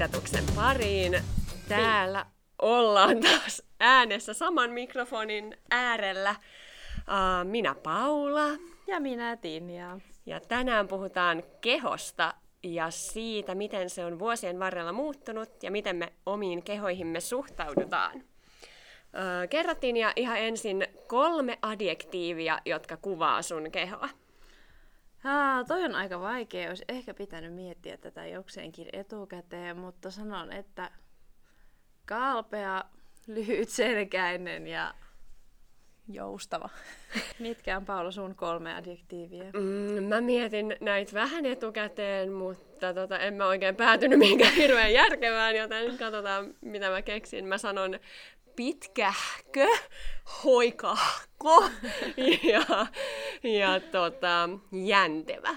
hiedatuksen pariin. Täällä ollaan taas äänessä saman mikrofonin äärellä. Minä Paula. Ja minä Tinja. Ja tänään puhutaan kehosta ja siitä, miten se on vuosien varrella muuttunut ja miten me omiin kehoihimme suhtaudutaan. Kerrottiin ja ihan ensin 3 adjektiivia, jotka kuvaa sun kehoa. Toi on aika vaikea, olisi ehkä pitänyt miettiä tätä jokseenkin etukäteen, mutta sanon, että kalpea, lyhytselkäinen ja joustava. Mitkä on, Paula, sun 3 adjektiiviä? Mä mietin näitä vähän etukäteen, mutta en mä oikein päätynyt mihinkään hirveän järkevään, joten katsotaan mitä mä keksin. Mä sanon pitkähkö, hoikahko ja jäntevä.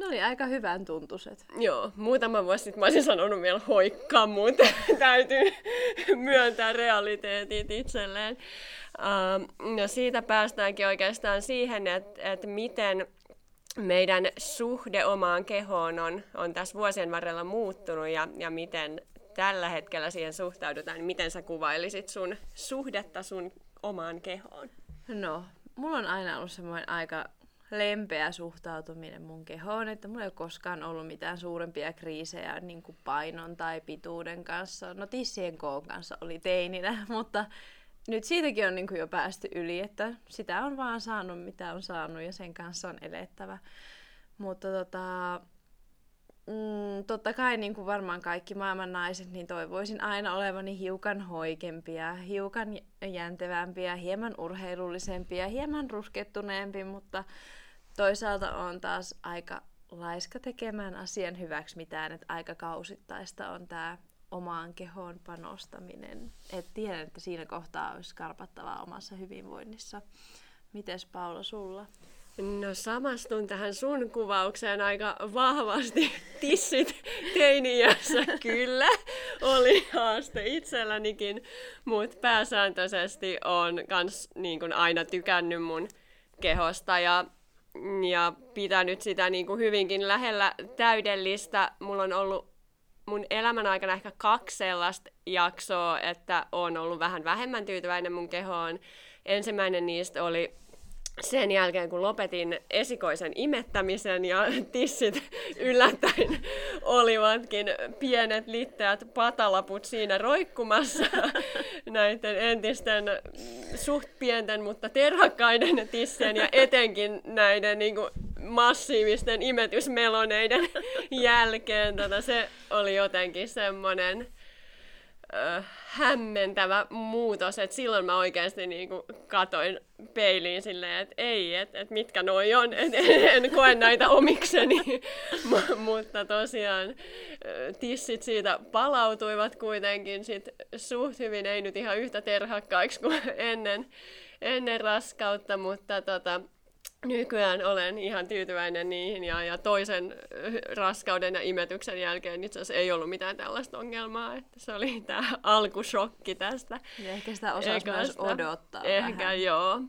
No niin, aika hyvän tuntuiset. Joo, muutama vuosi sitten mä olisin sanonut vielä hoikka, mutta täytyy myöntää realiteetit itselleen. No siitä päästäänkin oikeastaan siihen, että miten meidän suhde omaan kehoon on tässä vuosien varrella muuttunut ja miten tällä hetkellä siihen suhtaudutaan. Miten sä kuvailisit sun suhdetta sun omaan kehoon? No, mulla on aina ollut semmoinen aika lempeä suhtautuminen mun kehoon, että mulla ei ole koskaan ollut mitään suurempia kriisejä niin kuin painon tai pituuden kanssa. No, tissien koon kanssa oli teininä, mutta nyt siitäkin on niin kuin jo päästy yli, että sitä on vaan saanut, mitä on saanut, ja sen kanssa on elettävä. Mutta totta kai niin kuin varmaan kaikki maailman naiset, niin toivoisin aina olevani hiukan hoikempia, hiukan jäntevämpiä, hieman urheilullisempia, hieman ruskettuneempi, mutta toisaalta on taas aika laiska tekemään asian hyväksi mitään, että aika kausittaista on tämä omaan kehoon panostaminen. Et tiedän, että siinä kohtaa olisi karpattavaa omassa hyvinvoinnissa. Mites, Paula, sulla? No, samastun tähän sun kuvaukseen aika vahvasti. Tissit teini-iässä kyllä oli haaste itsellänikin, mutta pääsääntöisesti olen kans niin kun aina tykännyt mun kehosta ja pitänyt sitä niin kun hyvinkin lähellä täydellistä. Mulla on ollut mun elämän aikana ehkä 2 sellaista jaksoa, että olen ollut vähän vähemmän tyytyväinen mun kehoon. Ensimmäinen niistä oli sen jälkeen, kun lopetin esikoisen imettämisen ja tissit yllättäen olivatkin pienet litteät patalaput siinä roikkumassa näiden entisten suht pienten, mutta terhakkaiden tissien ja etenkin näiden niin kuin massiivisten imetysmeloneiden jälkeen. Se oli jotenkin semmoinen hämmentävä muutos, että silloin mä oikeasti niinku katoin peiliin silleen, että ei, että mitkä noi on, en koe näitä omikseni, mutta tosiaan tissit siitä palautuivat kuitenkin sit suht hyvin, ei nyt ihan yhtä terhakkaiksi kuin ennen raskautta, mutta nykyään olen ihan tyytyväinen niihin ja toisen raskauden ja imetyksen jälkeen itse asiassa ei ollut mitään tällaista ongelmaa, että se oli tämä alkushokki tästä. Ja ehkä sitä osasi myös odottaa. Ehkä vähän. Joo.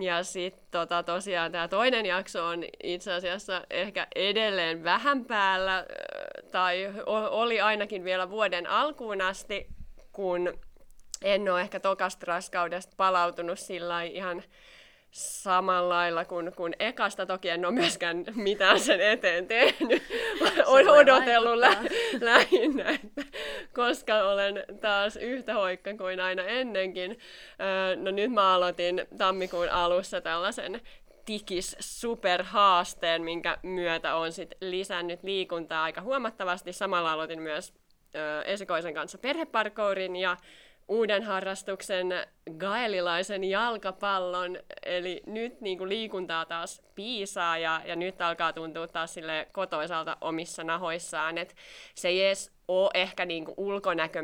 Ja sitten tosiaan tämä toinen jakso on itse asiassa ehkä edelleen vähän päällä, tai oli ainakin vielä vuoden alkuun asti, kun en ole ehkä tokasta raskaudesta palautunut sillä ihan samalla lailla kuin ekasta. Toki en ole myöskään mitään sen eteen tehnyt. Olen odotellut lähinnä, että koska olen taas yhtä hoikka kuin aina ennenkin. No, nyt mä aloitin tammikuun alussa tällaisen tikis-superhaasteen, minkä myötä olen sit lisännyt liikuntaa aika huomattavasti. Samalla aloitin myös esikoisen kanssa perheparkourin ja uuden harrastuksen gaelilaisen jalkapallon, eli nyt niin kuin liikuntaa taas piisaa ja nyt alkaa tuntua taas sille kotoisalta omissa nahoissaan, että se ei edes ole ehkä niin kuin ulkonäkö,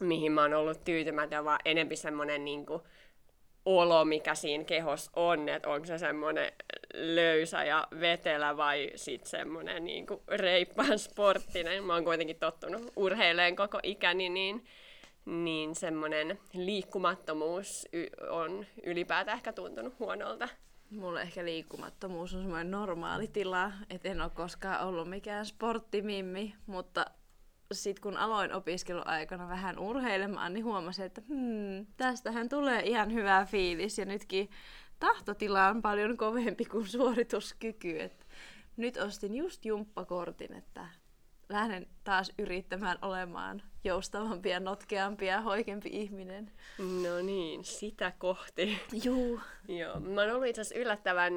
mihin mä oon ollut tyytymätön, vaan enempi semmoinen niin kuin olo, mikä siinä kehossa on, että onko se semmoinen löysä ja vetelä vai sitten semmoinen niin kuin reippaan sporttinen. Mä oon kuitenkin tottunut urheileen koko ikäni, niin semmoinen liikkumattomuus on ylipäätään ehkä tuntunut huonolta. Mulle ehkä liikkumattomuus on semmoinen normaali tila, et en ole koskaan ollut mikään sporttimimmi, mutta sitten kun aloin opiskeluaikana vähän urheilemaan, niin huomasin, että tästähän tulee ihan hyvä fiilis. Ja nytkin tahtotila on paljon kovempi kuin suorituskyky. Et nyt ostin just jumppakortin, että lähden taas yrittämään olemaan joustavampi ja notkeampi ja hoikempi ihminen. No niin, sitä kohti. Juu. Joo. Mä oon ollut itse asiassa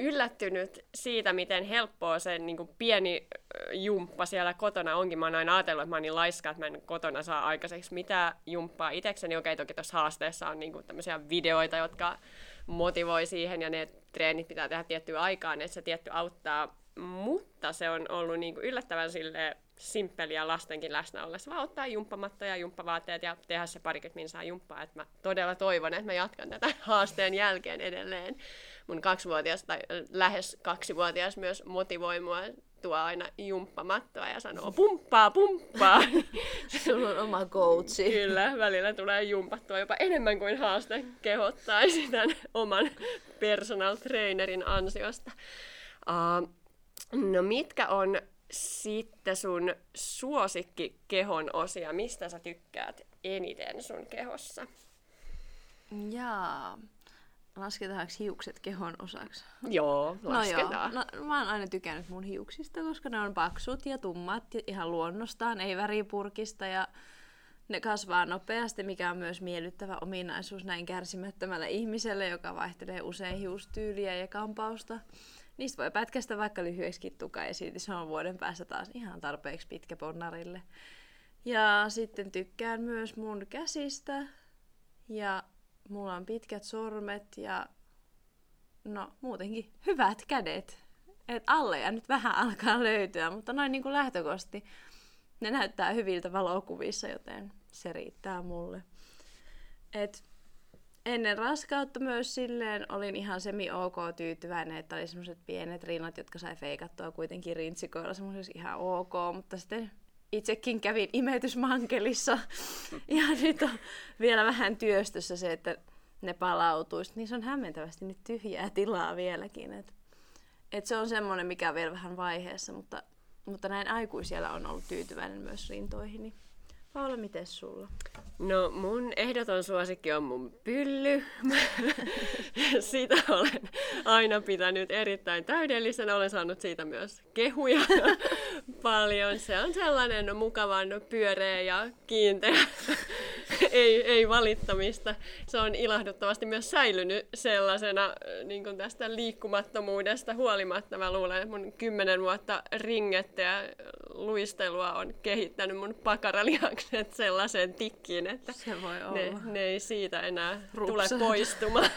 yllättynyt siitä, miten helppoa se niin kuin pieni jumppa siellä kotona onkin. Mä oon aina ajatellut, että mä oon niin laiska, että mä en kotona saa aikaiseksi mitään jumppaa itsekseni. Okei, toki tuossa haasteessa on niin kuin tämmöisiä videoita, jotka motivoi siihen, ja ne treenit pitää tehdä tiettyä aikaan, että se tietty auttaa. Mutta se on ollut niin kuin yllättävän silleen simppeliä lastenkin läsnä ollessa. Vaan ottaa jumppamatto ja jumppavaatteet ja tehdä se parikymmentä minsaa jumppaa. Et mä todella toivon, että mä jatkan tätä haasteen jälkeen edelleen. Mun 2-vuotias tai lähes 2-vuotias myös motivoi mua, tuo aina jumppamattoa ja sanoo pumppaa. Sulla on oma coachi. Kyllä, välillä tulee jumpattua jopa enemmän kuin haaste kehottaisi tämän oman personal trainerin ansiosta. No mitkä on sitten sun suosikki kehon osia? Mistä sä tykkäät eniten sun kehossa? Jaa, lasketaanko hiukset kehon osaksi? Joo, lasketaan. No, mä oon aina tykännyt mun hiuksista, koska ne on paksut ja tummat ja ihan luonnostaan, ei väripurkista ja ne kasvaa nopeasti, mikä on myös miellyttävä ominaisuus näin kärsimättömällä ihmiselle, joka vaihtelee usein hiustyyliä ja kampausta. Niistä voi pätkästä vaikka lyhyeksikin tuka ja silti se on vuoden päässä taas ihan tarpeeksi pitkä ponnarille. Ja sitten tykkään myös mun käsistä ja mulla on pitkät sormet ja no muutenkin hyvät kädet. Et alleja nyt vähän alkaa löytyä, mutta noin niin kuin lähtökohtaisesti ne näyttää hyviltä valokuvissa, joten se riittää mulle. Ennen raskautta myös silleen olin ihan semi-ok tyytyväinen, että oli semmoiset pienet rinnat, jotka sai feikattua kuitenkin rintsikoilla semmoisessa ihan ok, mutta sitten itsekin kävin imetysmankelissa ja nyt on vielä vähän työstössä se, että ne palautuisi. Niissä on hämmentävästi nyt tyhjää tilaa vieläkin, et se on semmoinen, mikä on vielä vähän vaiheessa, mutta näin aikuisiellä on ollut tyytyväinen myös rintoihini. Paula, miten sulla? No mun ehdoton suosikki on mun pylly. Sitä olen aina pitänyt erittäin täydellisenä. Olen saanut siitä myös kehuja paljon. Se on sellainen mukavan pyöreä ja kiinteä. Ei valittamista. Se on ilahduttavasti myös säilynyt sellaisena niin kuin tästä liikkumattomuudesta huolimatta. Mä luulen, että mun 10 vuotta ringettä ja luistelua on kehittänyt mun pakaralihakset sellaiseen tikkiin, että se voi olla. Ne ei siitä enää tule poistumaan.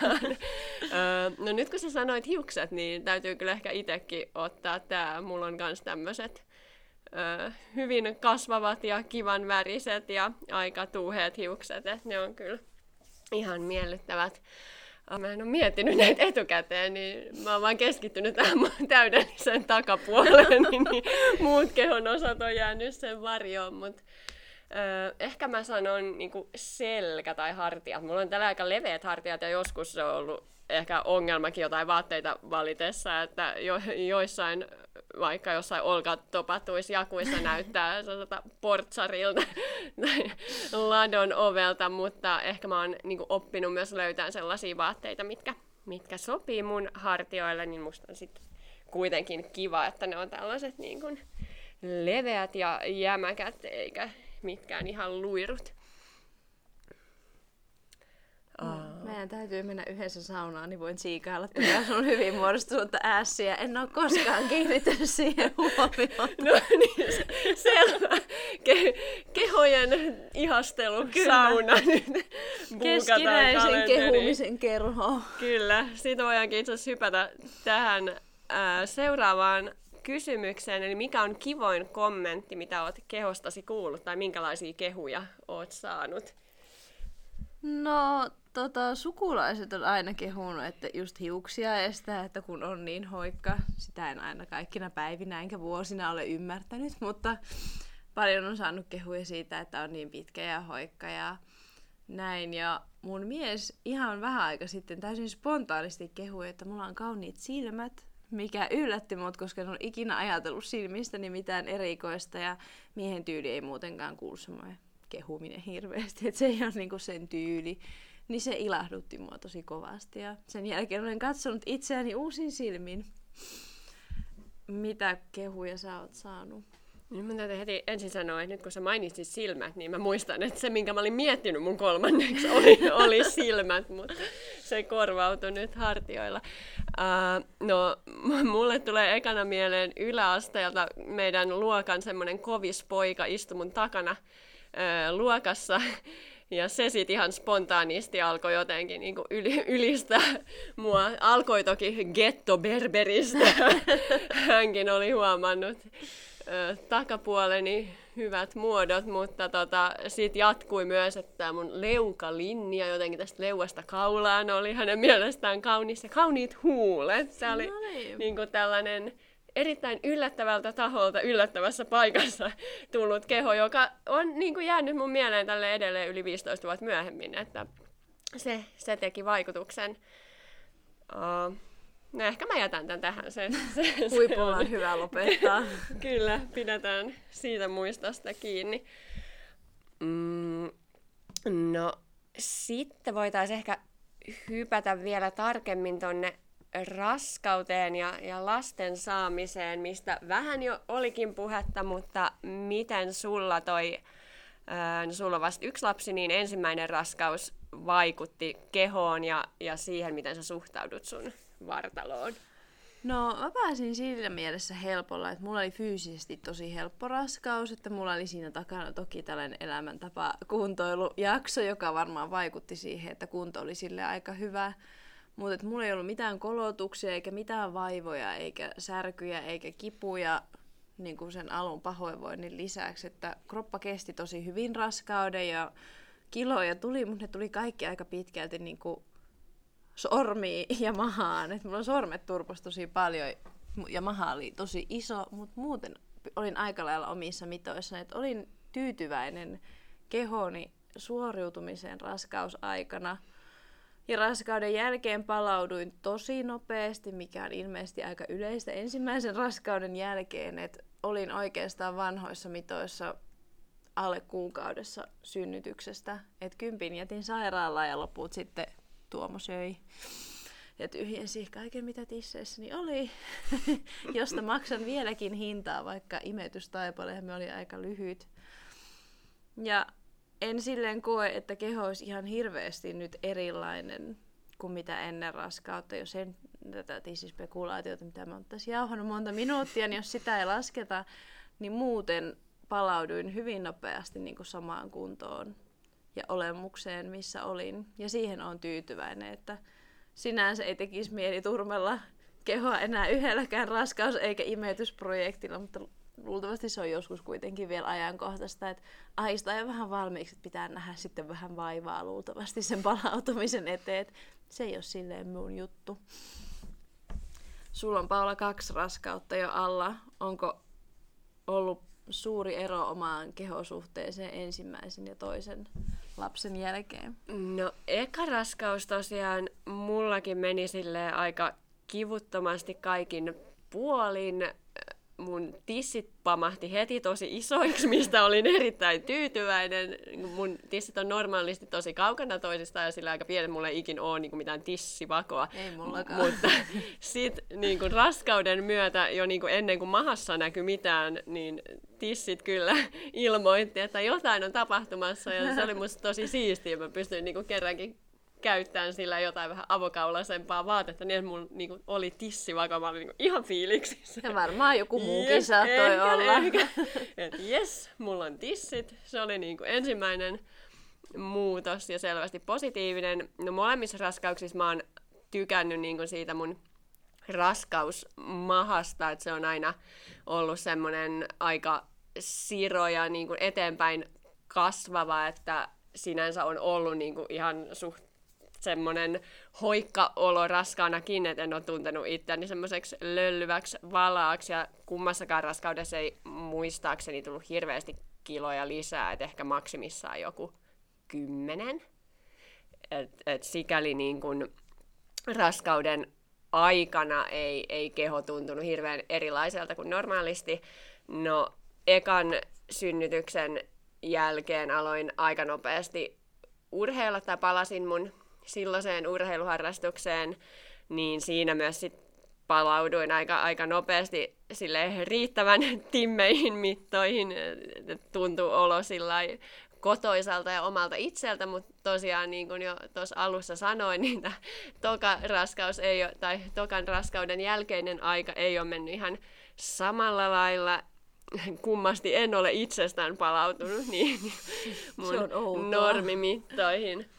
No nyt kun sä sanoit hiukset, niin täytyy kyllä ehkä itsekin ottaa tää. Mulla on myös tämmöiset hyvin kasvavat ja kivan väriset ja aika tuuheat hiukset, että ne on kyllä ihan miellyttävät. Mä en ole miettinyt näitä etukäteen, niin mä oon vaan keskittynyt tähän mun täydellisen takapuoleen, niin muut kehon osat on jäänyt sen varjoon, mutta ehkä mä sanon niin kuin selkä tai hartiat. Mulla on tällä aika leveät hartiat ja joskus se on ollut ehkä ongelmakin jotain vaatteita valitessa, että jossain olkatopatuissa jakuissa näyttää portsarilta tai ladon ovelta, mutta ehkä mä oon niin kuin oppinut myös löytämään sellaisia vaatteita, mitkä sopii mun hartioille, niin musta on sit kuitenkin kiva, että ne on tällaiset niin kuin leveät ja jämäkät, eikä mitkään ihan luirut. Meidän täytyy mennä yhdessä saunaan, niin voin siikailla tätä sun hyvin muodostunutta ässiä. En ole koskaan kiinnittänyt siihen huomiota. No niin, selvä. Kehojen ihastelu, sauna. Keskinäisen kehumisen kerho. Kyllä, siitä voidaankin itse asiassa hypätä tähän seuraavaan kysymykseen. Eli mikä on kivoin kommentti, mitä olet kehostasi kuullut, tai minkälaisia kehuja olet saanut? No, sukulaiset on aina kehunut, että just hiuksia ja sitä, että kun on niin hoikka. Sitä en aina kaikkina päivinä enkä vuosina ole ymmärtänyt, mutta paljon on saanut kehuja siitä, että on niin pitkä ja hoikka ja näin. Ja mun mies ihan vähän aika sitten täysin spontaanisti kehui, että mulla on kauniit silmät, mikä yllätti mut, koska en ole ikinä ajatellut silmistäni mitään erikoista ja miehen tyyli ei muutenkaan kuulu semmoinen kehuminen hirveästi, että se ei ole niinku sen tyyli. Niin se ilahdutti mua tosi kovasti ja sen jälkeen olen katsonut itseäni uusin silmin. Mitä kehuja sä oot saanut? Nyt mä täytyy heti ensin sanoa, että nyt kun sä mainitsit silmät, niin mä muistan, että se minkä mä olin miettinyt mun kolmanneksi oli silmät, mutta se korvautui nyt hartioilla. No, mulle tulee ekana mieleen yläasteelta meidän luokan semmoinen kovis poika istui mun takana luokassa. Ja se sitten ihan spontaanisti alkoi jotenkin niin kuin ylistää mua. Alkoi toki gettoberberistä. Hänkin oli huomannut takapuoleni hyvät muodot, mutta sitten jatkui myös, että tämä mun leukalinja jotenkin tästä leuasta kaulaan oli hänen mielestään kaunis ja kauniit huulet. Se oli niin kuin tällainen erittäin yllättävältä taholta yllättävässä paikassa tullut keho, joka on niin kuin jäänyt mun mieleen tälle edelleen yli 15 vuotta myöhemmin, että se teki vaikutuksen. No ehkä mä jätän tämän tähän. Huipulla on hyvä lopettaa. Kyllä, pidetään siitä muistosta kiinni. No sitten voitaisiin ehkä hypätä vielä tarkemmin tonne raskauteen ja lasten saamiseen, mistä vähän jo olikin puhetta, mutta miten sulla sulla on vasta yksi lapsi, niin ensimmäinen raskaus vaikutti kehoon ja siihen, miten sä suhtaudut sun vartaloon? No mä pääsin siinä mielessä helpolla, että mulla oli fyysisesti tosi helppo raskaus, että mulla oli siinä takana toki tällainen elämäntapa kuntoilujakso, joka varmaan vaikutti siihen, että kunto oli sille aika hyvä. Mutta mulla ei ollut mitään kolotuksia, eikä mitään vaivoja, eikä särkyjä, eikä kipuja niin kuin sen alun pahoinvoinnin lisäksi. Että kroppa kesti tosi hyvin raskauden ja kiloja tuli, mutta ne tuli kaikki aika pitkälti niin kuin sormiin ja mahaan. Et mulla on sormet turpos tosi paljon ja maha oli tosi iso, mutta muuten olin aika lailla omissa mitoissa. Et olin tyytyväinen kehoni suoriutumiseen raskausaikana. Ja raskauden jälkeen palauduin tosi nopeasti, mikä on ilmeisesti aika yleistä ensimmäisen raskauden jälkeen, että olin oikeastaan vanhoissa mitoissa alle kuukaudessa synnytyksestä. Että 10 jätin sairaalaan ja loput sitten Tuomo söi ja tyhjensi kaiken mitä tisseissäni oli, josta maksan vieläkin hintaa, vaikka imetystaipaleemme oli aika lyhyt. Ja en silleen koe, että keho olisi ihan hirveästi nyt erilainen kuin mitä ennen raskautta, jos en tätä tissispekulaatiota, mitä mä oon tässä jauhannut monta minuuttia, niin jos sitä ei lasketa, niin muuten palauduin hyvin nopeasti niin kuin samaan kuntoon ja olemukseen, missä olin. Ja siihen olen tyytyväinen, että sinänsä ei tekisi mieli turmella kehoa enää yhdelläkään raskaus- eikä imetysprojektilla, mutta luultavasti se on joskus kuitenkin vielä ajankohtaista, että aistaa jo vähän valmiiksi, että pitää nähdä sitten vähän vaivaa luultavasti sen palautumisen eteen. Se ei ole silleen mun juttu. Sulla on Paula 2 raskautta jo alla. Onko ollut suuri ero omaan kehosuhteeseen ensimmäisen ja toisen lapsen jälkeen? No eka raskaus tosiaan mullakin meni silleen aika kivuttomasti kaikin puolin. Mun tissit pamahti heti tosi isoiksi, mistä olin erittäin tyytyväinen. Mun tissit on normaalisti tosi kaukana toisistaan ja sillä aika pienet. Mulla ei ikin ole niin mitään tissivakoa. Ei mullakaan. Mutta sitten niin raskauden myötä, jo niin kuin ennen kuin mahassa näkyi mitään, niin tissit kyllä ilmoitti, että jotain on tapahtumassa. Ja se oli musta tosi siistiä. Mä pystyin niin kuin kerrankin käyttämään sillä jotain vähän avokaulaisempaa vaatetta, niin mulla niinku oli tissivako, mä olin niinku ihan fiiliksissä. Ja varmaan joku muukin yes, saattoi olla. Että jes, mulla on tissit. Se oli niinku ensimmäinen muutos ja selvästi positiivinen. No molemmissa raskauksissa mä oon tykännyt niinku siitä mun raskausmahasta, että se on aina ollut semmoinen aika siro ja niinku eteenpäin kasvava, että sinänsä on ollut niinku ihan suht semmoinen hoikka olo raskaanakin, että en ole tuntenut itseäni semmoiseksi löllyväksi valaaksi. Ja kummassakaan raskaudessa ei muistaakseni tullut hirveästi kiloja lisää, että ehkä maksimissaan joku 10. Et sikäli niin kun raskauden aikana ei keho tuntunut hirveän erilaiselta kuin normaalisti. No, ekan synnytyksen jälkeen aloin aika nopeasti urheilla tai palasin mun silloiseen urheiluharrastukseen, niin siinä myös sit palauduin aika nopeasti silleen riittävän timmeihin mittoihin. Tuntui olo sillain kotoisalta ja omalta itseltä, mutta tosiaan niin kuin jo tuossa alussa sanoin, niin tokan raskauden jälkeinen aika ei ole mennyt ihan samalla lailla. Kummasti en ole itsestään palautunut niin mun normimittoihin.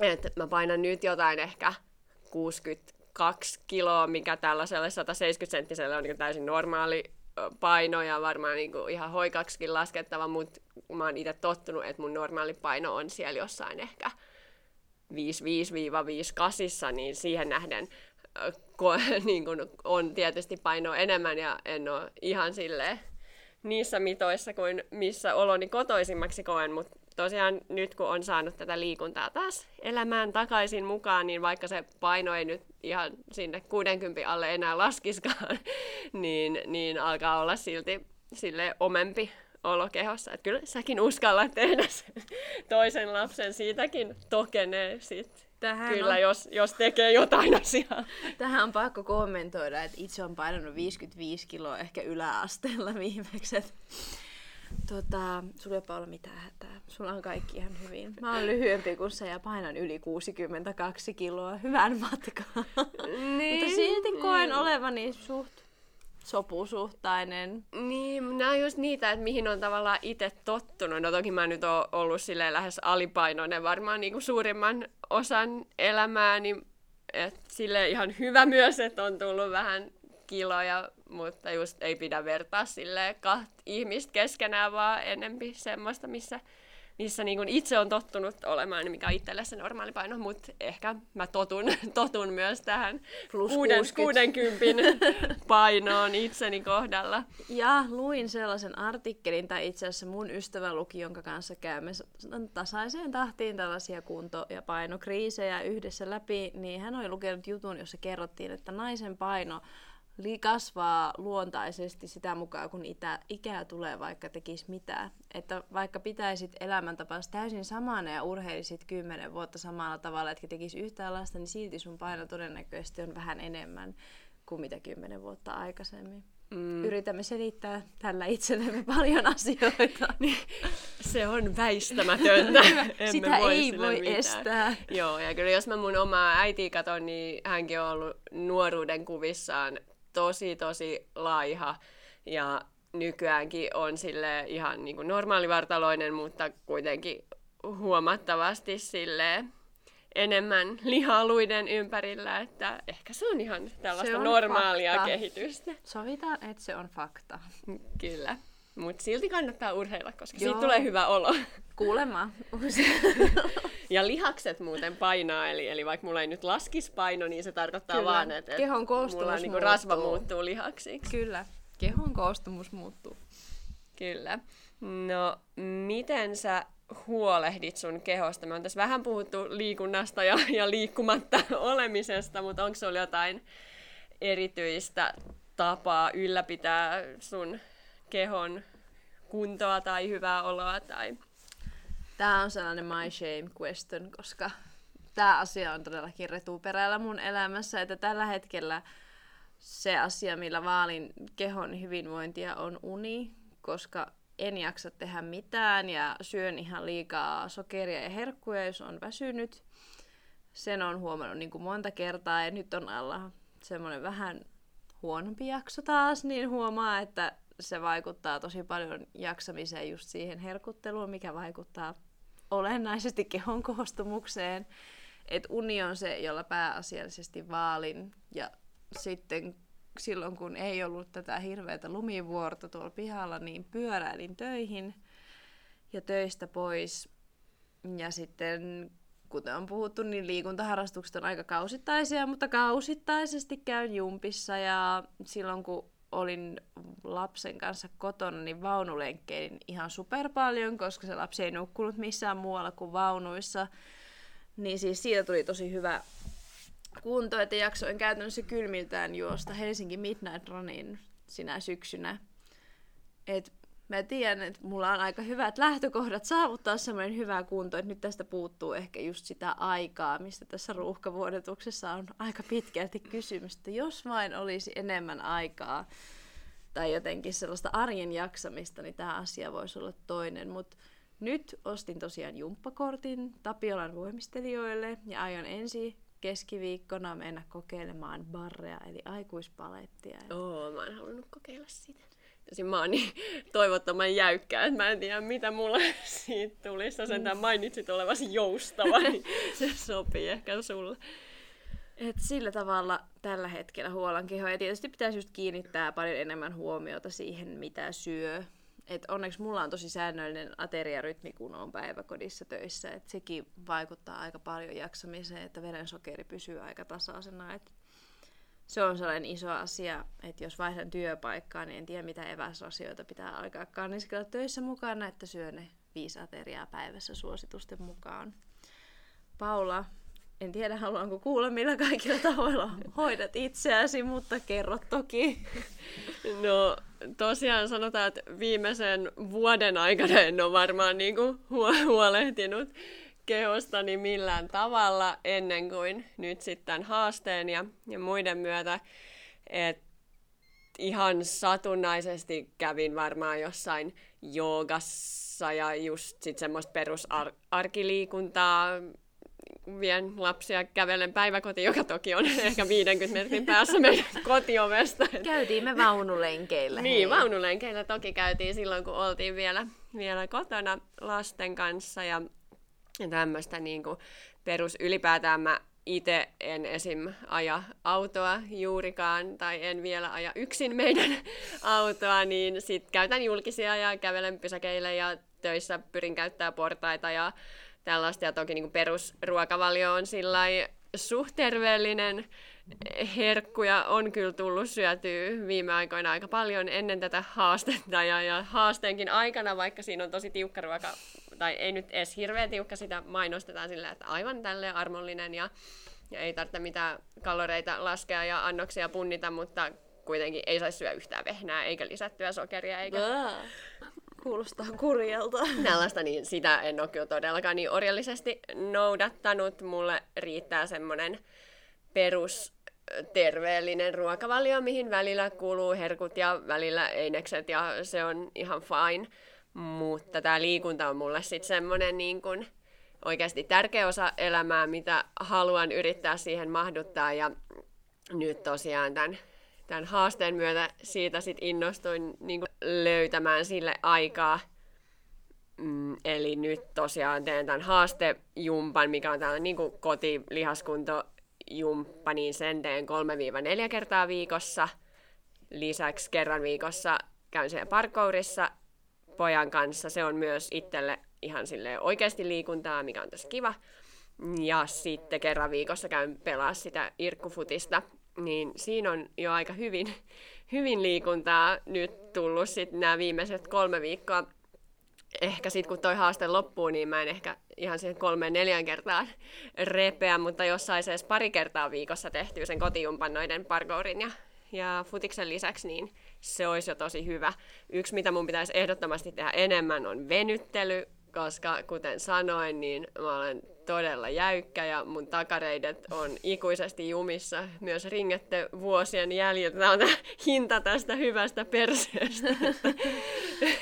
Et mä painan nyt jotain ehkä 62 kiloa, mikä tällaiselle 170-senttiselle on niin täysin normaali paino ja varmaan niin ihan hoikaksikin laskettava, mutta mä oon itse tottunut, että mun normaali paino on siellä jossain ehkä 55-58, niin siihen nähden niin on tietysti painoa enemmän ja en ole ihan silleen niissä mitoissa kuin missä oloni kotoisimmaksi koen, mutta tosiaan nyt kun on saanut tätä liikuntaa taas elämään takaisin mukaan, niin vaikka se paino ei nyt ihan sinne 60 alle enää laskiskaan, niin alkaa olla silti silleen omempi olo kehossa. Et kyllä säkin uskallat tehdä sen toisen lapsen, siitäkin tokenee sitten. Kyllä, on... jos tekee jotain asiaa. Tähän on pakko kommentoida, että itse on painanut 55 kiloa ehkä yläasteella viimeksi. Sulla ei ole mitään hätää. Sulla on kaikki ihan hyvin. Mä oon lyhyempi kuin se ja painan yli 62 kiloa. Hyvän matkaa. Niin, mutta silti koen olevani suht sopusuhtainen. Niin, nämä on just niitä, että mihin on tavallaan itse tottunut. No toki mä nyt oon ollut silleen lähes alipainoinen varmaan niin kuin suurimman osan elämääni. Että silleen ihan hyvä myös, että on tullut vähän kiloja, mutta just ei pidä vertaa silleen kahta ihmistä keskenään, vaan enempi semmoista, missä niin kuin itse on tottunut olemaan, mikä on itselle se normaali paino, mutta ehkä mä totun myös tähän plus 60 painoon itseni kohdalla. Ja luin sellaisen artikkelin, tai itse asiassa mun ystävä luki, jonka kanssa käymme tasaiseen tahtiin tällaisia kunto- ja painokriisejä yhdessä läpi, niin hän oli lukenut jutun, jossa kerrottiin, että naisen paino kasvaa luontaisesti sitä mukaan, kun ikää tulee, vaikka tekisi mitään. Että vaikka pitäisit elämäntapansa täysin samana ja urheilisit 10 vuotta samalla tavalla, etkä tekisi yhtään lasta, niin silti sun paino todennäköisesti on vähän enemmän kuin mitä 10 vuotta aikaisemmin. Mm. Yritämme selittää tällä itsellemme paljon asioita. Se on väistämätöntä. Sitä ei voi estää. Joo, ja kyllä jos mä mun omaa äitiä katon, niin hänkin on ollut nuoruuden kuvissaan tosi laiha ja nykyäänkin on sille ihan niin kuin normaalivartaloinen, mutta kuitenkin huomattavasti sille enemmän lihaluiden ympärillä, että ehkä se on ihan tällaista on normaalia fakta. Kehitystä. Sovitaan, että se on fakta. Kyllä, mutta silti kannattaa urheilla, koska siitä tulee hyvä olo. Kuulemma. Ja lihakset muuten painaa, eli vaikka mulla ei nyt laskisi paino, niin se tarkoittaa kyllä, vaan, että kehon koostumus mulla niinku rasva muuttuu lihaksiksi. Kyllä, kehon koostumus muuttuu. Kyllä. No, miten sä huolehdit sun kehosta? Me on tässä vähän puhuttu liikunnasta ja liikkumatta olemisesta, mutta onko sulla jotain erityistä tapaa ylläpitää sun kehon kuntoa tai hyvää oloa tai... Tämä on sellainen my shame question, koska tämä asia on todellakin retuperällä mun elämässä, että tällä hetkellä se asia, millä vaalin kehon hyvinvointia, on uni, koska en jaksa tehdä mitään ja syön ihan liikaa sokeria ja herkkuja, jos on väsynyt. Sen on huomannut niin kuin monta kertaa ja nyt on alla semmoinen vähän huonompi jakso taas, niin huomaa, että se vaikuttaa tosi paljon jaksamiseen, just siihen herkutteluun, mikä vaikuttaa olennaisesti kehon koostumukseen. Et uni on se, jolla pääasiallisesti vaalin. Ja sitten silloin, kun ei ollut tätä hirveätä lumivuorta tuolla pihalla, niin pyöräilin töihin ja töistä pois. Ja sitten, kuten on puhuttu, niin liikuntaharrastukset on aika kausittaisia, mutta kausittaisesti käyn jumpissa. Ja silloin, kun olin lapsen kanssa kotona, niin vaunulenkkeilin ihan super paljon, koska se lapsi ei nukkunut missään muualla kuin vaunuissa. Niin siis siitä tuli tosi hyvä kuntoon, että jaksoin käytännössä kylmiltään juosta Helsingin Midnight Runin sinä syksynä. Et mä tiedän, että mulla on aika hyvät lähtökohdat saavuttaa semmoinen hyvä kunto, että nyt tästä puuttuu ehkä just sitä aikaa, mistä tässä ruuhkavuodetuksessa on aika pitkälti kysymys, että jos vain olisi enemmän aikaa tai jotenkin sellaista arjen jaksamista, niin tämä asia voisi olla toinen. Mut nyt ostin tosiaan jumppakortin Tapiolan voimistelijoille ja aion ensi keskiviikkona mennä kokeilemaan barrea eli aikuispalettia. Joo, mä en halunnut kokeilla sitä. Mä oon niin toivottoman jäykkää, että mä en tiedä mitä mulla siitä tuli. Sä sentään mainitsit olevasi joustava, niin se sopii ehkä sulle. Et sillä tavalla tällä hetkellä huolan kehoa. Ja tietysti pitäisi just kiinnittää paljon enemmän huomiota siihen, mitä syö. Et onneksi mulla on tosi säännöllinen ateriarytmi, kun on päiväkodissa töissä. Et sekin vaikuttaa aika paljon jaksamiseen, että verensokeri pysyy aika tasaisena. Et se on sellainen iso asia, että jos vaihdan työpaikkaa, niin en tiedä mitä eväsrasioita pitää alkaa kanniskella töissä mukana, että syö ne 5 ateriaa päivässä suositusten mukaan. Paula, en tiedä haluanko kuulla millä kaikilla tavoilla hoidat itseäsi, mutta kerro toki. No tosiaan sanotaan, että viimeisen vuoden aikana en ole varmaan niin kuin huolehtinut kehostani millään tavalla ennen kuin nyt sitten tämän haasteen ja muiden myötä. Et ihan satunnaisesti kävin varmaan jossain joogassa ja just sitten semmoista perusarkiliikuntaa. Vien lapsia kävellen päiväkoti, joka toki on ehkä 50 metrin päässä meidän kotiovesta. Käytiin me vaunulenkeillä. Niin, vaunulenkeillä toki käytiin silloin, kun oltiin vielä kotona lasten kanssa ja tämmöistä niin kuin perus ylipäätään mä itse en esim. Aja autoa juurikaan tai en vielä aja yksin meidän autoa, niin sitten käytän julkisia ja kävelen pysäkeille ja töissä pyrin käyttämään portaita ja tällaista. Ja toki niin kuin perusruokavalio on sillai suhteellinen herkku ja on kyllä tullut syötyä viime aikoina aika paljon ennen tätä haastetta ja haasteenkin aikana, vaikka siinä on tosi tiukka ruoka, tai ei nyt edes hirveän tiukka, sitä mainostetaan sillä, että aivan tälleen armollinen ja ei tarvitse mitään kaloreita laskea ja annoksia punnita, mutta kuitenkin ei saisi syödä yhtään vehnää eikä lisättyä sokeria eikä... Kuulostaa kurjalta. Tällaista, niin sitä en ole kyllä todellakaan niin orjallisesti noudattanut. Mulle riittää semmoinen perusterveellinen ruokavalio, mihin välillä kuuluu herkut ja välillä einekset, ja se on ihan fine. Mutta tämä liikunta on mulle sitten semmoinen niin kun oikeasti tärkeä osa elämää, mitä haluan yrittää siihen mahduttaa. Ja nyt tosiaan tämän haasteen myötä siitä sit innostuin niin kun löytämään sille aikaa. Eli nyt tosiaan teen tämän haastejumpan, mikä on tällainen niin kun kotilihaskuntojumppa, niin sen teen 3-4 kertaa viikossa. Lisäksi kerran viikossa käyn siellä parkourissa pojan kanssa. Se on myös itselle ihan silleen oikeasti liikuntaa, mikä on tosi kiva. Ja sitten kerran viikossa käyn pelaa sitä irkkufutista. Niin siinä on jo aika hyvin liikuntaa nyt tullut sitten nämä viimeiset 3 viikkoa. Ehkä sitten kun toi haaste loppuu, niin mä en ehkä ihan siihen 3-4 kertaan repeä, mutta jos sais edes 2 kertaa viikossa tehtyä sen kotijumpan noiden parkourin ja futiksen lisäksi, niin se olisi jo tosi hyvä. Yksi, mitä mun pitäisi ehdottomasti tehdä enemmän, on venyttely, koska kuten sanoin, niin mä olen todella jäykkä ja mun takareidet on ikuisesti jumissa. Myös ringette vuosien jäljiltä. Tämä on hinta tästä hyvästä perseestä.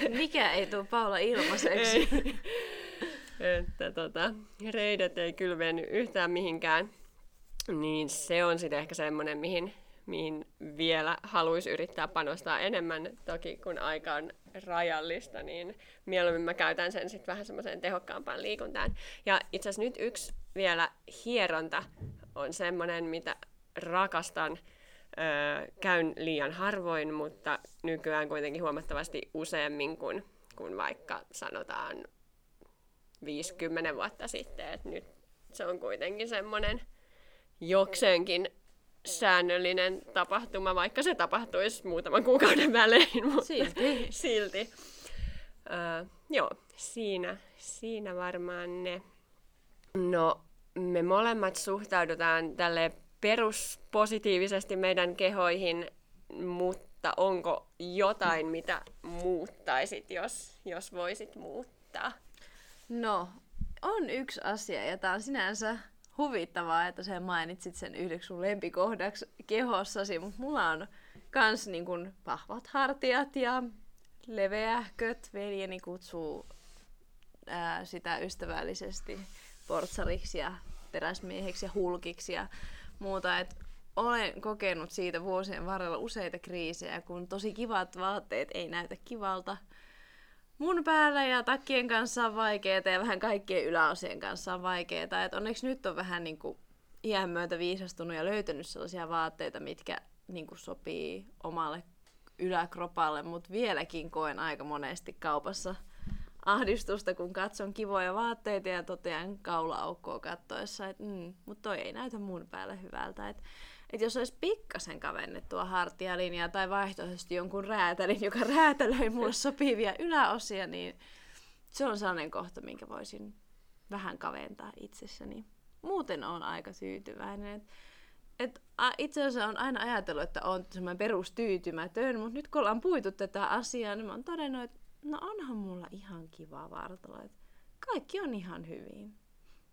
Mikä ei tule Paula ilmaiseksi? Että reidet ei kyllä veny yhtään mihinkään. Niin se on sitten ehkä semmoinen, mihin vielä haluaisi yrittää panostaa enemmän. Toki kun aika on rajallista, niin mieluummin mä käytän sen sitten vähän semmoiseen tehokkaampaan liikuntaan. Ja itse asiassa nyt yksi vielä hieronta on semmoinen, mitä rakastan. Käyn liian harvoin, mutta nykyään kuitenkin huomattavasti useammin kuin vaikka sanotaan 50 vuotta sitten. Et nyt se on kuitenkin semmoinen jokseenkin säännöllinen tapahtuma, vaikka se tapahtuisi muutaman kuukauden välein, mutta silti. Joo, siinä varmaan ne. No, me molemmat suhtaudutaan tälleen peruspositiivisesti meidän kehoihin, mutta onko jotain, mitä muuttaisit, jos voisit muuttaa? No, on yksi asia, ja tämä on sinänsä huvittavaa, että sä mainitsit sen yhdeksi sun lempikohdaksi kehossasi, mutta mulla on kans niin kun vahvat hartiat ja leveähköt. Veljeni kutsuu sitä ystävällisesti portsariksi ja teräsmieheksi ja hulkiksi ja muuta. Et olen kokenut siitä vuosien varrella useita kriisejä, kun tosi kivat vaatteet ei näytä kivalta. Mun päällä ja takkien kanssa on vaikeeta ja vähän kaikkien yläosien kanssa on vaikeeta. Et onneksi nyt on vähän niinku iän myötä viisastunut ja löytänyt sellaisia vaatteita, mitkä niinku sopii omalle yläkropalle, mutta vieläkin koen aika monesti kaupassa ahdistusta, kun katson kivoja vaatteita ja totean kaula-aukkoa kattoessa, että mutta toi ei näytä mun päälle hyvältä. Et jos olisi pikkasen kavennettua hartialinjaa tai vaihtoehtoisesti jonkun räätälin, joka räätälöi mulle sopivia yläosia, niin se on sellainen kohta, minkä voisin vähän kaventaa itsessäni. Muuten olen aika tyytyväinen. Itse asiassa olen aina ajatellut, että olen semmoinen perustyytymätön, mutta nyt kun ollaan puitu tätä asiaa, niin mä oon todennut, että no onhan mulla ihan kivaa vartalo. Että kaikki on ihan hyvin.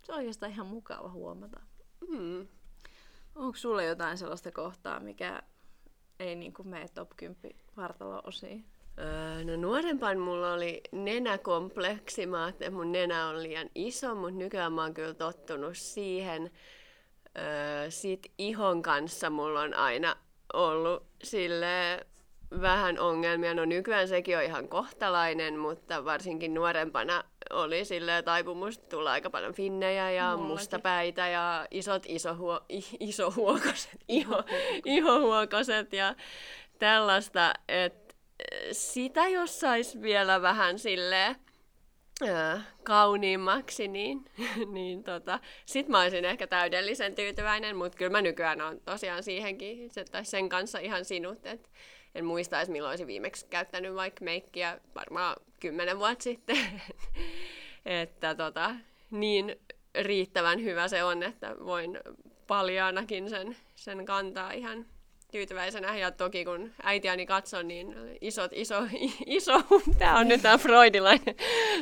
Se on oikeastaan ihan mukava huomata. Mm. Onko sulle jotain sellaista kohtaa, mikä ei niin kuin mene top 10 vartalo-osiin? No nuorempaan mulla oli nenäkompleksi. Mä ajattelin, että mun nenä on liian iso, mutta nykyään mä oon kyllä tottunut siihen. Sit ihon kanssa mulla on aina ollut silleen vähän ongelmia. No nykyään sekin on ihan kohtalainen, mutta varsinkin nuorempana oli silleen taipumus tulla aika paljon finnejä ja mullakin mustapäitä ja isot ihohuokoset ja tällaista. Et sitä jos sais vielä vähän silleen kauniimmaksi, niin sit mä olisin ehkä täydellisen tyytyväinen, mutta kyllä mä nykyään on tosiaan siihenkin, tai sen kanssa ihan sinut, että en muistaisi milloin olisin viimeksi käyttänyt vaikka meikkiä, varmaan 10 vuotta sitten, että niin riittävän hyvä se on, että voin paljaanakin sen kantaa ihan tyytyväisenä, ja toki kun äitiäni katson, niin tämä on nyt tämä freudilainen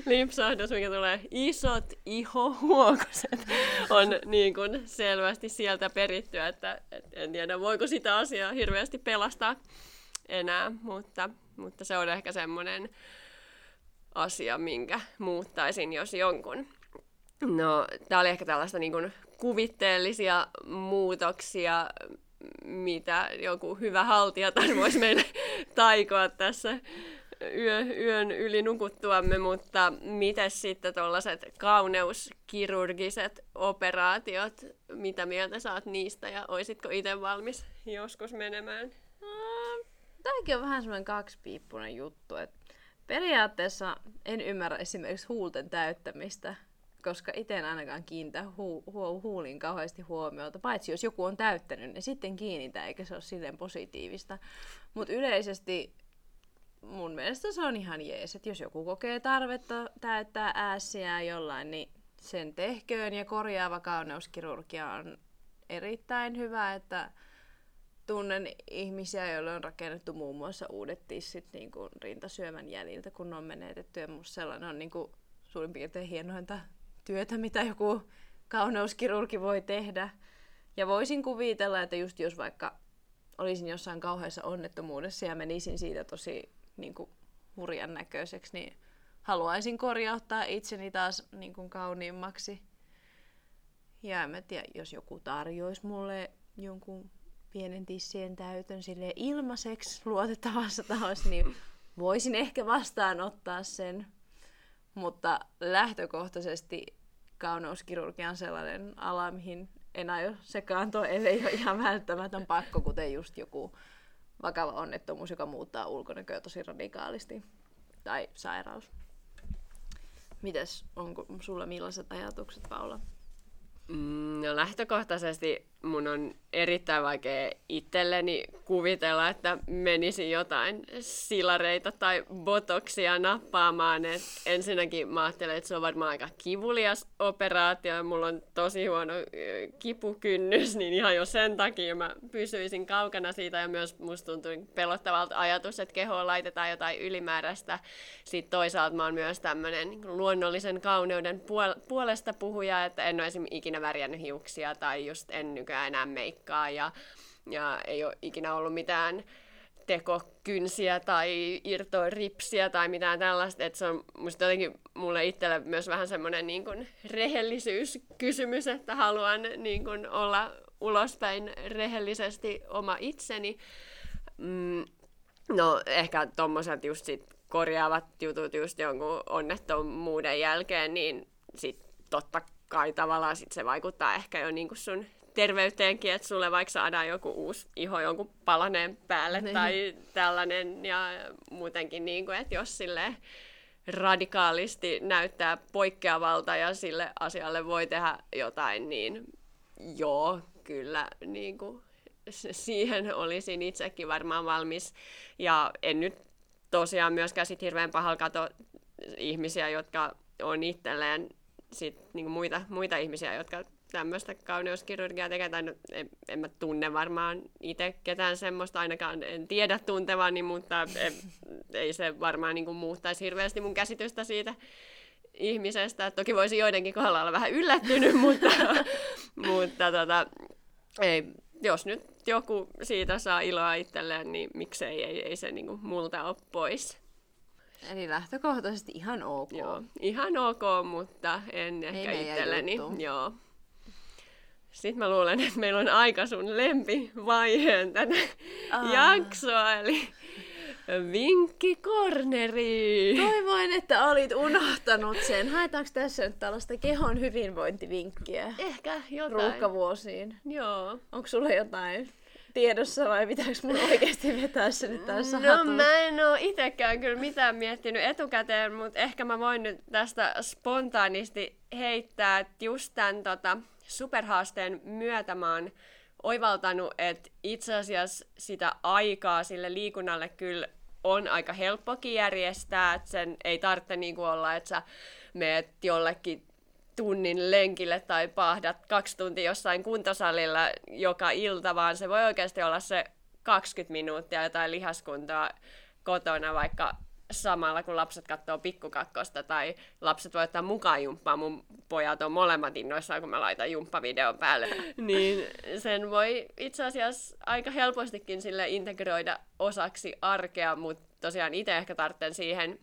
lipsahdus, mikä tulee, isot ihohuokoset on niin kuin selvästi sieltä perittyä, että en tiedä voiko sitä asiaa hirveästi pelastaa enää, mutta se on ehkä semmoinen asia, minkä muuttaisin, jos jonkun. No, tämä oli ehkä tällaista niin kuin kuvitteellisia muutoksia, mitä joku hyvä haltijatar voisi meille taikoa tässä yön yli nukuttuamme, mutta mitäs sitten tuollaiset kauneuskirurgiset operaatiot, mitä mieltä saat niistä ja oisitko itse valmis joskus menemään? Tämäkin on vähän semmoinen kaksipiippunen juttu, että periaatteessa en ymmärrä esimerkiksi huulten täyttämistä, koska itse en ainakaan kiinnitä huuliin kauheasti huomiota, paitsi jos joku on täyttänyt, niin sitten kiinnitä, eikä se ole silleen positiivista. Mutta yleisesti mun mielestä se on ihan jees, että jos joku kokee tarvetta täyttää äässiä jollain, niin sen tehköön, ja korjaava kauneuskirurgia on erittäin hyvä, että tunnen ihmisiä, joille on rakennettu muun muassa uudet tissit niin kuin rintasyövän jäljiltä, kun ne on menetetty, ja musta sellainen on niin kuin suurin piirtein hienointa työtä, mitä joku kauneuskirurgi voi tehdä. Ja voisin kuvitella, että just jos vaikka olisin jossain kauheassa onnettomuudessa ja menisin siitä tosi niin kuin hurjan näköiseksi, niin haluaisin korjauttaa itseni taas niin kuin kauniimmaksi. Ja en tiedä, jos joku tarjoisi mulle jonkun pienen tissien täytön silleen ilmaiseksi luotettavassa tahossa, niin voisin ehkä vastaanottaa sen. Mutta lähtökohtaisesti kauneuskirurgia on sellainen ala, mihin en aio sekaantua, ellei ole ihan välttämätön pakko, kuten just joku vakava onnettomuus, joka muuttaa ulkonäköä tosi radikaalisti. Tai sairaus. Mites, onko sulla millaiset ajatukset, Paula? No lähtökohtaisesti mun on erittäin vaikea itselleni kuvitella, että menisin jotain silareita tai botoksia nappaamaan. Et ensinnäkin mä ajattelen, että se on varmaan aika kivulias operaatio ja mulla on tosi huono kipukynnys, niin ihan jo sen takia mä pysyisin kaukana siitä. Ja myös musta tuntui pelottavalta ajatus, että kehoon laitetaan jotain ylimääräistä. Sitten toisaalta mä oon myös tämmönen luonnollisen kauneuden puolesta puhuja, että en ole esimerkiksi ikinä värjännyt hiuksia tai just en nykyään enää meikkaa ja ei ole ikinä ollut mitään tekokynsiä tai irtoripsiä tai mitään tällaista, että se on musta jotenkin mulle itselle myös vähän semmoinen niin kuin rehellisyyskysymys, että haluan niin kuin olla ulospäin rehellisesti oma itseni. No ehkä tommoset just sit korjaavat jutut just jonkun onnettomuuden jälkeen, niin sit totta kai tavallaan sit se vaikuttaa ehkä jo niin kuin sun terveyteenkin, että sulle vaikka saadaan joku uusi iho jonkun palaneen päälle tai tällainen ja muutenkin, niin kuin, että jos sille radikaalisti näyttää poikkeavalta ja sille asialle voi tehdä jotain, niin joo, kyllä niin kuin, siihen olisin itsekin varmaan valmis. Ja en nyt tosiaan myöskään sit hirveän pahalla katso ihmisiä, jotka on itselleen sit, niin kuin muita ihmisiä, jotka tämmöistä kauneuskirurgiaa tekee, tai no, en mä tunne varmaan itse ketään semmoista, ainakaan en tiedä tuntevani, mutta ei se varmaan niin kuin muuttaisi hirveästi mun käsitystä siitä ihmisestä. Toki voisi joidenkin kohdalla olla vähän yllättynyt, mutta ei, jos nyt joku siitä saa iloa itselleen, niin miksei, ei se niin kuin multa ole pois. Eli lähtökohtaisesti ihan ok. Joo, ihan ok, mutta en ehkä itselleni. Joo. Sitten mä luulen, että meillä on aika sun lempivaiheen tänä jaksoa, eli vinkkikorneri. Toivoin, että olit unohtanut sen. Haetaanko tässä nyt tällaista kehon hyvinvointivinkkiä? Ehkä jotain. Ruuhkavuosiin. Joo. Onko sulla jotain tiedossa vai pitääkö mun oikeasti vetää se nyt tässä hatun? No mä en oo itekään kyllä mitään miettinyt etukäteen, mutta ehkä mä voin nyt tästä spontaanisti heittää, että just tämän superhaasteen myötä mä oon oivaltanut, että itse asiassa sitä aikaa sille liikunnalle kyllä on aika helppokin järjestää, että sen ei tarvitse niin kuin olla, että sä meet jollekin tunnin lenkille tai paahdat 2 tuntia jossain kuntosalilla joka ilta, vaan se voi oikeasti olla se 20 minuuttia jotain lihaskuntoa kotona vaikka samalla, kun lapset katsoo Pikkukakkosta, tai lapset voi ottaa mukaan jumppaa. Mun pojat on molemmat innoissaan, kun mä laitan jumppavideon päälle. Niin sen voi itse asiassa aika helpostikin sille integroida osaksi arkea, mutta tosiaan itse ehkä tarvitsen siihen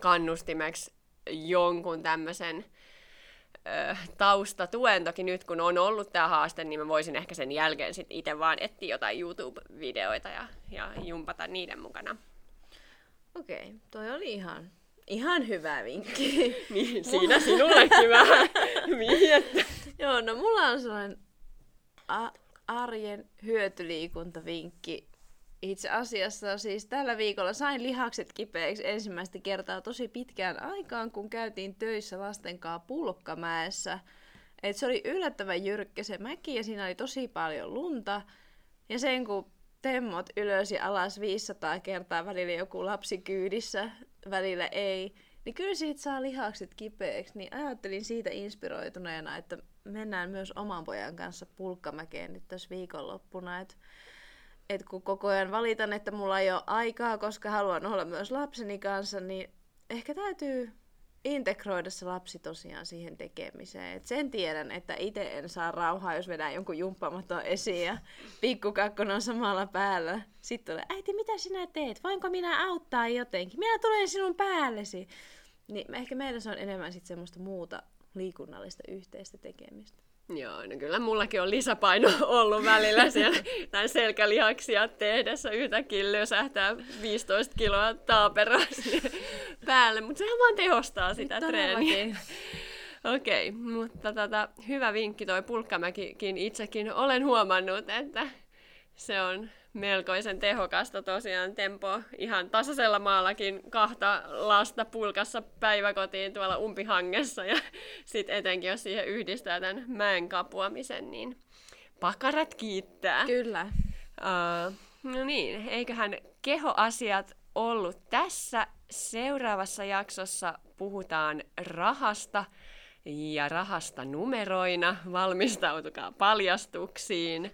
kannustimeksi jonkun tämmöisen taustatuen. Toki nyt, kun on ollut tämä haaste, niin mä voisin ehkä sen jälkeen sit itse vaan etsiä jotain YouTube-videoita ja jumpata niiden mukana. Okei, toi oli ihan hyvä vinkki. Niin, siinä sinullekin vähän miettä. Joo, no mulla on sellainen arjen hyötyliikuntavinkki. Itse asiassa siis tällä viikolla sain lihakset kipeiksi ensimmäistä kertaa tosi pitkään aikaan, kun käytiin töissä lastenkaa Pulkkamäessä. Et se oli yllättävän jyrkkä se mäki ja siinä oli tosi paljon lunta. Ja sen kun temmot ylös ja alas 500 kertaa, välillä joku lapsi kyydissä, välillä ei, niin kyllä siitä saa lihakset kipeäksi. Niin ajattelin siitä inspiroituneena, että mennään myös oman pojan kanssa Pulkkamäkeen nyt tässä viikonloppuna. Et kun koko ajan valitan, että mulla ei ole aikaa, koska haluan olla myös lapseni kanssa, niin ehkä täytyy integroida se lapsi tosiaan siihen tekemiseen. Et sen tiedän, että itse en saa rauhaa, jos vedän jonkun jumppamaton esiin ja Pikkukakko on samalla päällä. Sitten tulee, äiti, mitä sinä teet? Voinko minä auttaa jotenkin? Minä tulen sinun päällesi. Niin ehkä meillä se on enemmän sit semmoista muuta liikunnallista yhteistä tekemistä. Joo, no kyllä mullakin on lisäpaino ollut välillä siellä näin selkälihaksia tehdessä, yhtäkin lösähtää 15 kiloa taaperoa päälle, mutta sehän vaan tehostaa sitä treeniä. Okei, mutta hyvä vinkki toi Pulkkamäkikin, itsekin olen huomannut, että se on melkoisen tehokasta tosiaan tempoa. Ihan tasaisella maallakin 2 lasta pulkassa päiväkotiin tuolla umpihangessa ja sitten etenkin jos siihen yhdistää tämän mäen kapuamisen, niin pakarat kiittää. Kyllä. No niin, eiköhän kehoasiat ollut tässä. Seuraavassa jaksossa puhutaan rahasta ja rahasta numeroina. Valmistautukaa paljastuksiin.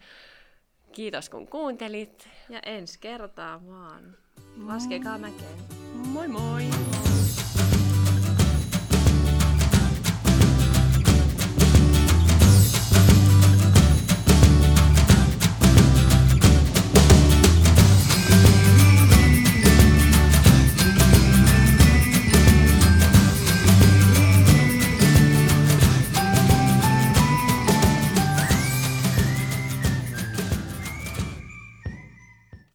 Kiitos kun kuuntelit. Ja ensi kertaa vaan. Laskekaa mäkeen. Moi moi!